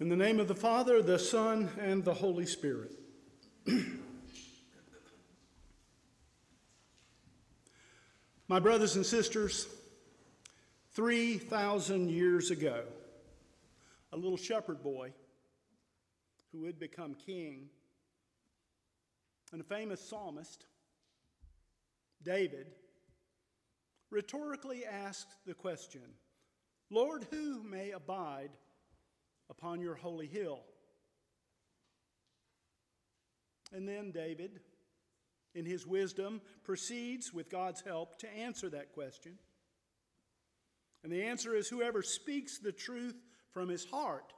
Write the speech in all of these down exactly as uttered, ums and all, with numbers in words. In the name of the Father, the Son, and the Holy Spirit. My brothers and sisters, three thousand years ago, a little shepherd boy who would become king and a famous psalmist, David, rhetorically asked the question, Lord, who may abide upon your holy hill? And then David, in his wisdom, proceeds with God's help to answer that question. And the answer is whoever speaks the truth from his heart,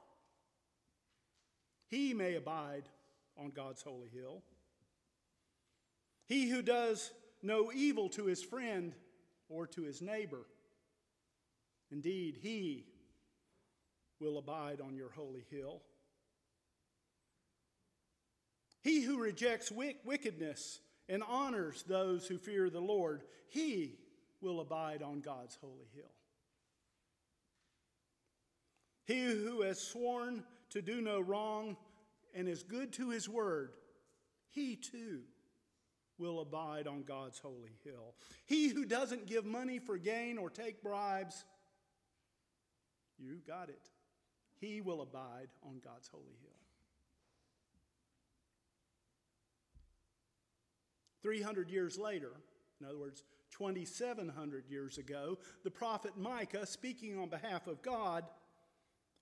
he may abide on God's holy hill. He who does no evil to his friend or to his neighbor, indeed, he will abide on your holy hill. He who rejects wickedness and honors those who fear the Lord, he will abide on God's holy hill. He who has sworn to do no wrong and is good to his word, he too will abide on God's holy hill. He who doesn't give money for gain or take bribes, you got it, he will abide on God's holy hill. three hundred years later, in other words, twenty-seven hundred years ago, the prophet Micah, speaking on behalf of God,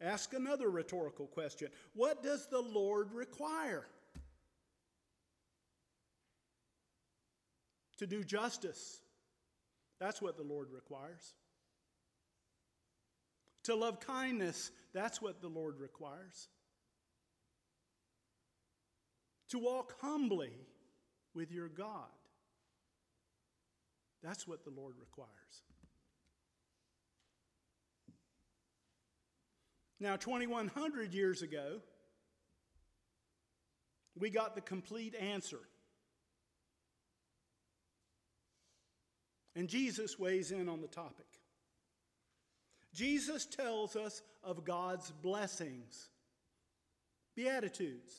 asked another rhetorical question. What does the Lord require? To do justice. That's what the Lord requires. To love kindness, that's what the Lord requires. To walk humbly with your God, that's what the Lord requires. Now, twenty-one hundred years ago, we got the complete answer. And Jesus weighs in on the topic. Jesus tells us of God's blessings, beatitudes,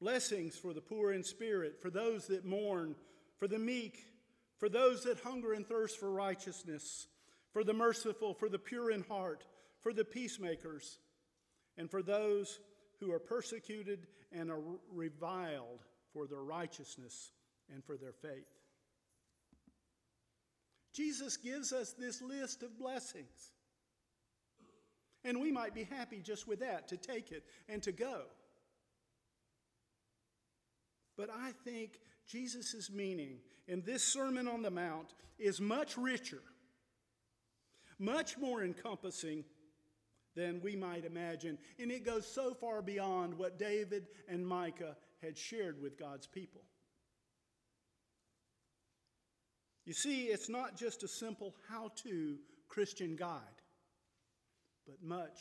blessings for the poor in spirit, for those that mourn, for the meek, for those that hunger and thirst for righteousness, for the merciful, for the pure in heart, for the peacemakers, and for those who are persecuted and are reviled for their righteousness and for their faith. Jesus gives us this list of blessings. And we might be happy just with that, to take it and to go. But I think Jesus' meaning in this Sermon on the Mount is much richer, much more encompassing than we might imagine. And it goes so far beyond what David and Micah had shared with God's people. You see, it's not just a simple how-to Christian guide, but much,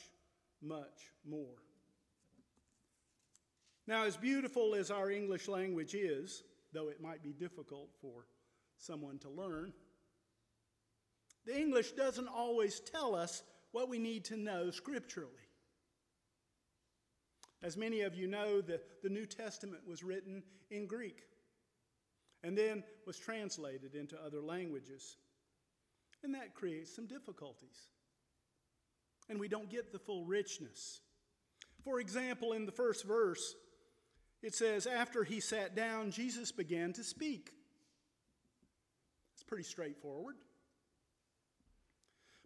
much more. Now, as beautiful as our English language is, though it might be difficult for someone to learn, the English doesn't always tell us what we need to know scripturally. As many of you know, the, the New Testament was written in Greek, and then was translated into other languages. And that creates some difficulties. And we don't get the full richness. For example, in the first verse, it says, after he sat down, Jesus began to speak. It's pretty straightforward.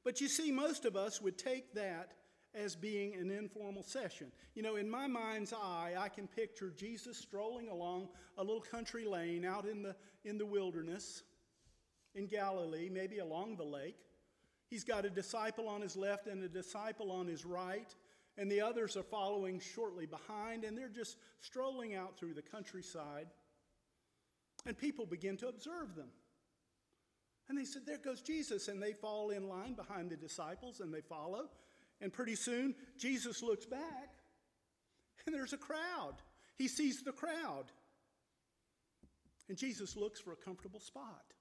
But you see, most of us would take that as being an informal session. You know, in my mind's eye, I can picture Jesus strolling along a little country lane out in the, in the wilderness, in Galilee, maybe along the lake. He's got a disciple on his left and a disciple on his right, and the others are following shortly behind, and they're just strolling out through the countryside, and people begin to observe them. And they said, there goes Jesus, and they fall in line behind the disciples, and they follow. And pretty soon, Jesus looks back, and there's a crowd. He sees the crowd. And Jesus looks for a comfortable spot.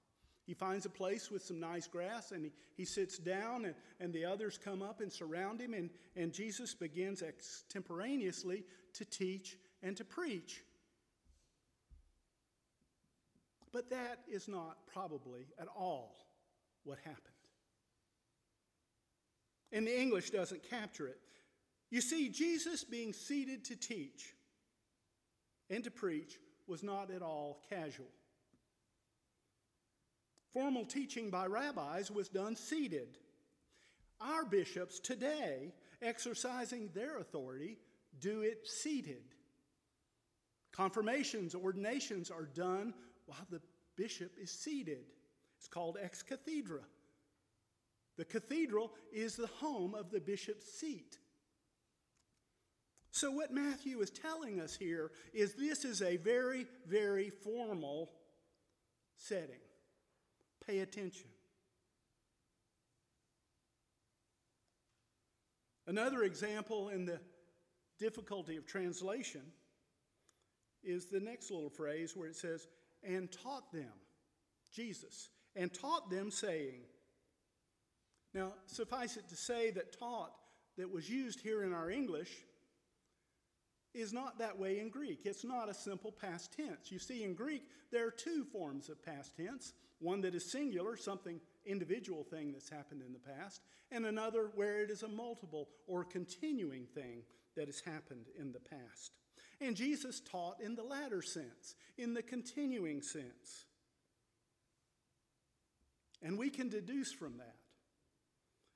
He finds a place with some nice grass, and he, he sits down, and, and the others come up and surround him, and, and Jesus begins extemporaneously to teach and to preach. But that is not probably at all what happened. And the English doesn't capture it. You see, Jesus being seated to teach and to preach was not at all casual. Formal teaching by rabbis was done seated. Our bishops today, exercising their authority, do it seated. Confirmations, ordinations are done while the bishop is seated. It's called ex cathedra. The cathedral is the home of the bishop's seat. So what Matthew is telling us here is this is a very, very formal setting. Pay attention. Another example in the difficulty of translation is the next little phrase where it says, and taught them, Jesus, and taught them saying. Now, suffice it to say that taught that was used here in our English is not that way in Greek. It's not a simple past tense. You see, in Greek, there are two forms of past tense. One that is singular, something, individual thing that's happened in the past, and another where it is a multiple or continuing thing that has happened in the past. And Jesus taught in the latter sense, in the continuing sense. And we can deduce from that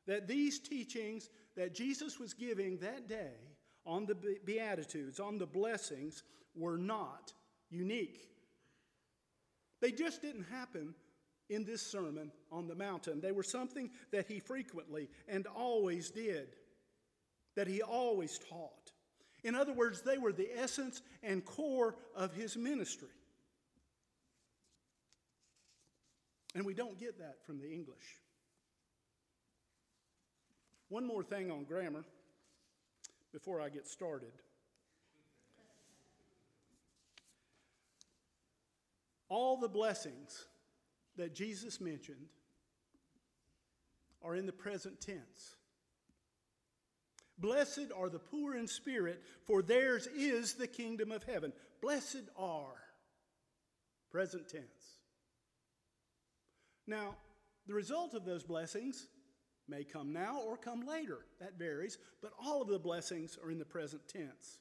that these teachings that Jesus was giving that day on the Beatitudes, on the blessings, were not unique. They just didn't happen in this Sermon on the Mountain. They were something that he frequently and always did, that he always taught. In other words, they were the essence and core of his ministry. And we don't get that from the English. One more thing on grammar before I get started. All the blessings that Jesus mentioned are in the present tense. Blessed are the poor in spirit, for theirs is the kingdom of heaven. Blessed are. Present tense. Now, the result of those blessings may come now or come later. That varies, but all of the blessings are in the present tense.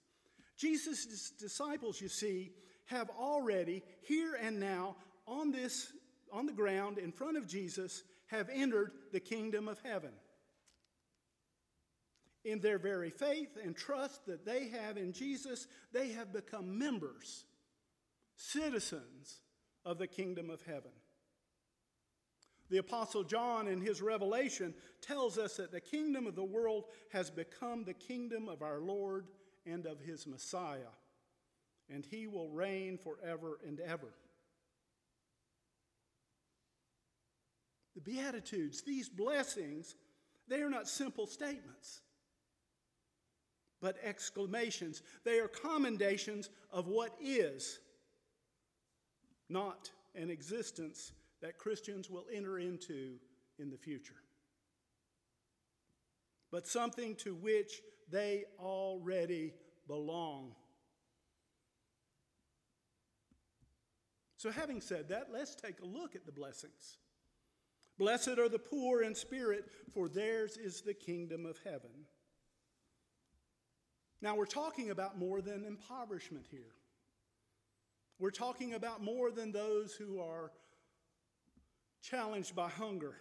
Jesus' disciples, you see, have already, here and now, on this, on the ground in front of Jesus, have entered the kingdom of heaven. In their very faith and trust that they have in Jesus, they have become members, citizens of the kingdom of heaven. The Apostle John, in his revelation, tells us that the kingdom of the world has become the kingdom of our Lord and of his Messiah, and he will reign forever and ever. The Beatitudes, these blessings, they are not simple statements, but exclamations. They are commendations of what is, not an existence that Christians will enter into in the future, but something to which they already belong. So having said that, let's take a look at the blessings. Blessed are the poor in spirit, for theirs is the kingdom of heaven. Now we're talking about more than impoverishment here. We're talking about more than those who are challenged by hunger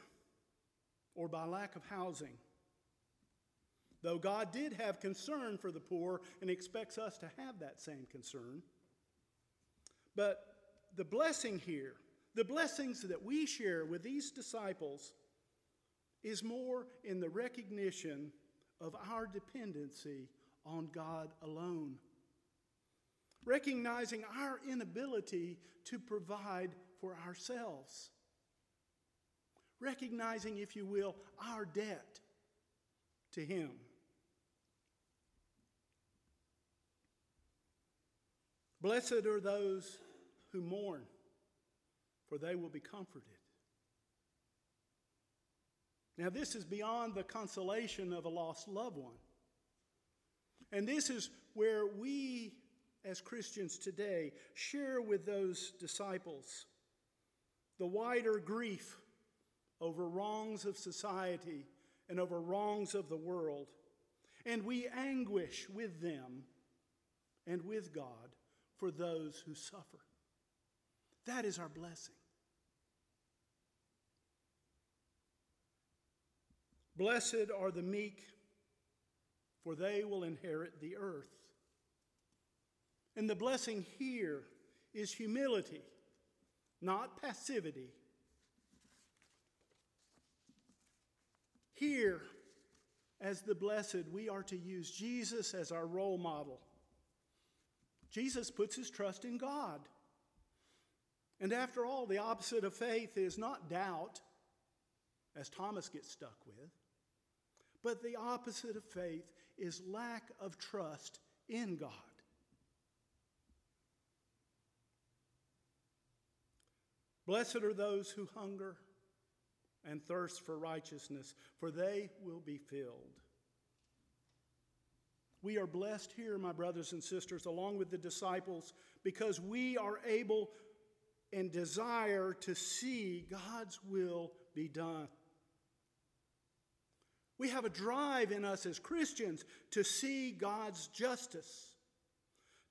or by lack of housing. Though God did have concern for the poor and expects us to have that same concern. But the blessing here, the blessings that we share with these disciples, is more in the recognition of our dependency on God alone. Recognizing our inability to provide for ourselves. Recognizing, if you will, our debt to him. Blessed are those who mourn, for they will be comforted. Now, this is beyond the consolation of a lost loved one. And this is where we, as Christians today, share with those disciples the wider grief over wrongs of society and over wrongs of the world. And we anguish with them and with God for those who suffer. That is our blessing. Blessed are the meek, for they will inherit the earth. And the blessing here is humility, not passivity. Here, as the blessed, we are to use Jesus as our role model. Jesus puts his trust in God. And after all, the opposite of faith is not doubt, as Thomas gets stuck with. But the opposite of faith is lack of trust in God. Blessed are those who hunger and thirst for righteousness, for they will be filled. We are blessed here, my brothers and sisters, along with the disciples, because we are able and desire to see God's will be done. We have a drive in us as Christians to see God's justice,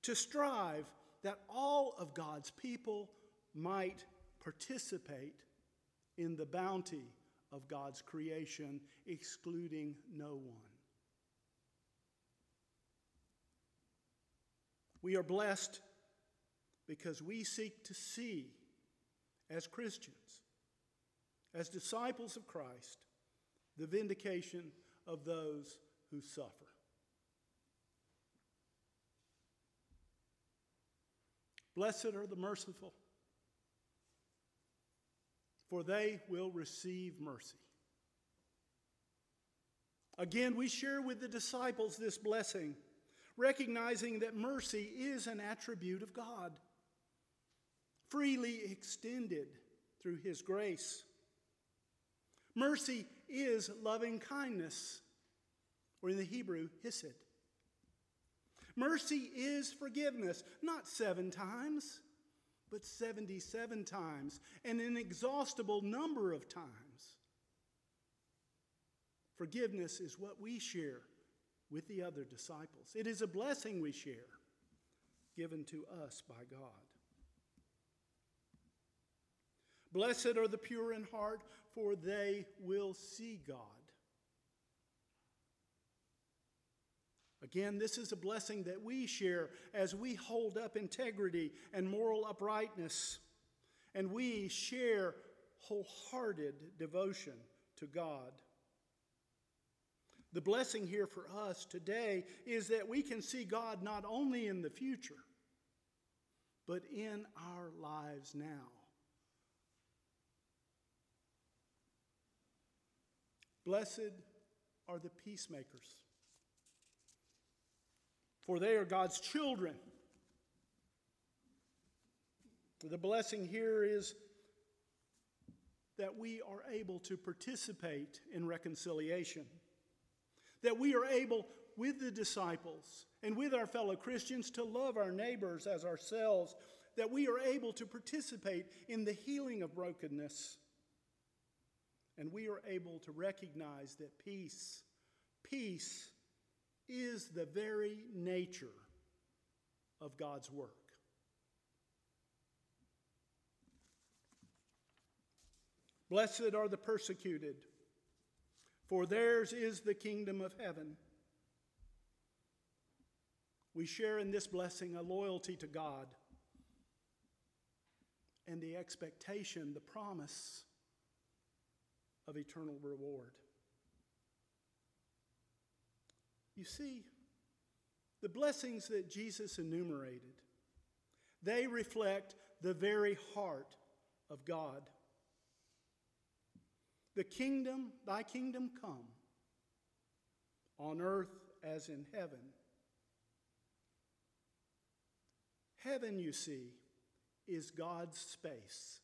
to strive that all of God's people might participate in the bounty of God's creation, excluding no one. We are blessed because we seek to see, as Christians, as disciples of Christ, the vindication of those who suffer. Blessed are the merciful, for they will receive mercy. Again, we share with the disciples this blessing, recognizing that mercy is an attribute of God, freely extended through his grace. Mercy is loving kindness, or in the Hebrew, hesed. Mercy is forgiveness, not seven times, but seventy-seven times, an inexhaustible number of times. Forgiveness is what we share with the other disciples. It is a blessing we share, given to us by God. Blessed are the pure in heart, for they will see God. Again, this is a blessing that we share as we hold up integrity and moral uprightness, and we share wholehearted devotion to God. The blessing here for us today is that we can see God not only in the future, but in our lives now. Blessed are the peacemakers, for they are God's children. The blessing here is that we are able to participate in reconciliation, that we are able, with the disciples and with our fellow Christians, to love our neighbors as ourselves, that we are able to participate in the healing of brokenness. And we are able to recognize that peace, peace is the very nature of God's work. Blessed are the persecuted, for theirs is the kingdom of heaven. We share in this blessing a loyalty to God and the expectation, the promise of eternal reward. You see, the blessings that Jesus enumerated, they reflect the very heart of God. The kingdom, thy kingdom come, on earth as in heaven. Heaven, you see, is God's space.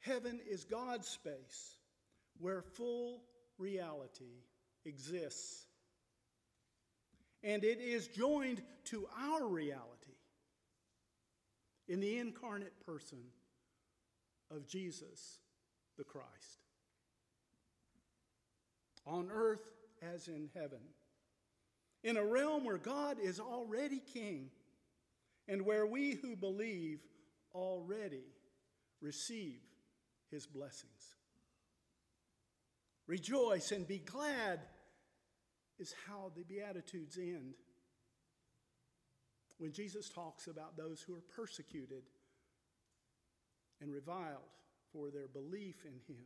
Heaven is God's space where full reality exists. And it is joined to our reality in the incarnate person of Jesus the Christ. On earth as in heaven. In a realm where God is already king, and where we who believe already receive his blessings. Rejoice and be glad is how the Beatitudes end. When Jesus talks about those who are persecuted and reviled for their belief in him.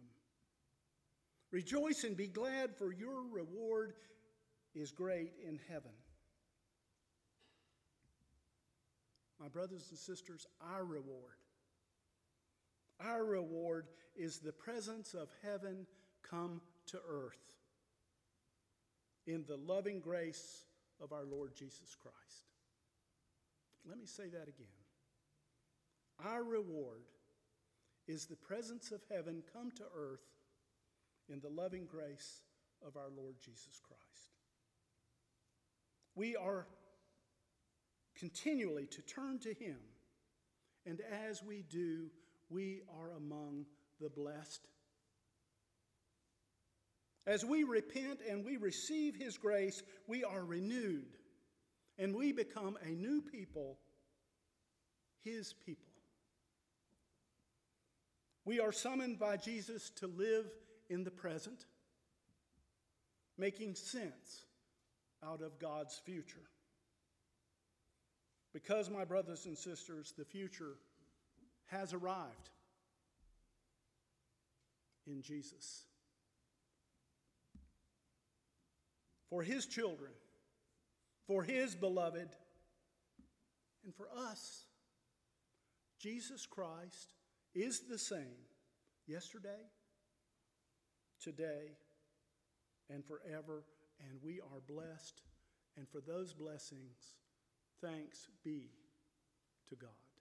Rejoice and be glad, for your reward is great in heaven. My brothers and sisters, our reward, our reward is the presence of heaven come to earth in the loving grace of our Lord Jesus Christ. Let me say that again. Our reward is the presence of heaven come to earth in the loving grace of our Lord Jesus Christ. We are continually to turn to him, and as we do, we are among the blessed. As we repent and we receive his grace, we are renewed, and we become a new people, his people. We are summoned by Jesus to live in the present, making sense out of God's future. Because, my brothers and sisters, the future has arrived in Jesus. For his children, for his beloved, and for us, Jesus Christ is the same yesterday, today, and forever. And we are blessed, and for those blessings, thanks be to God.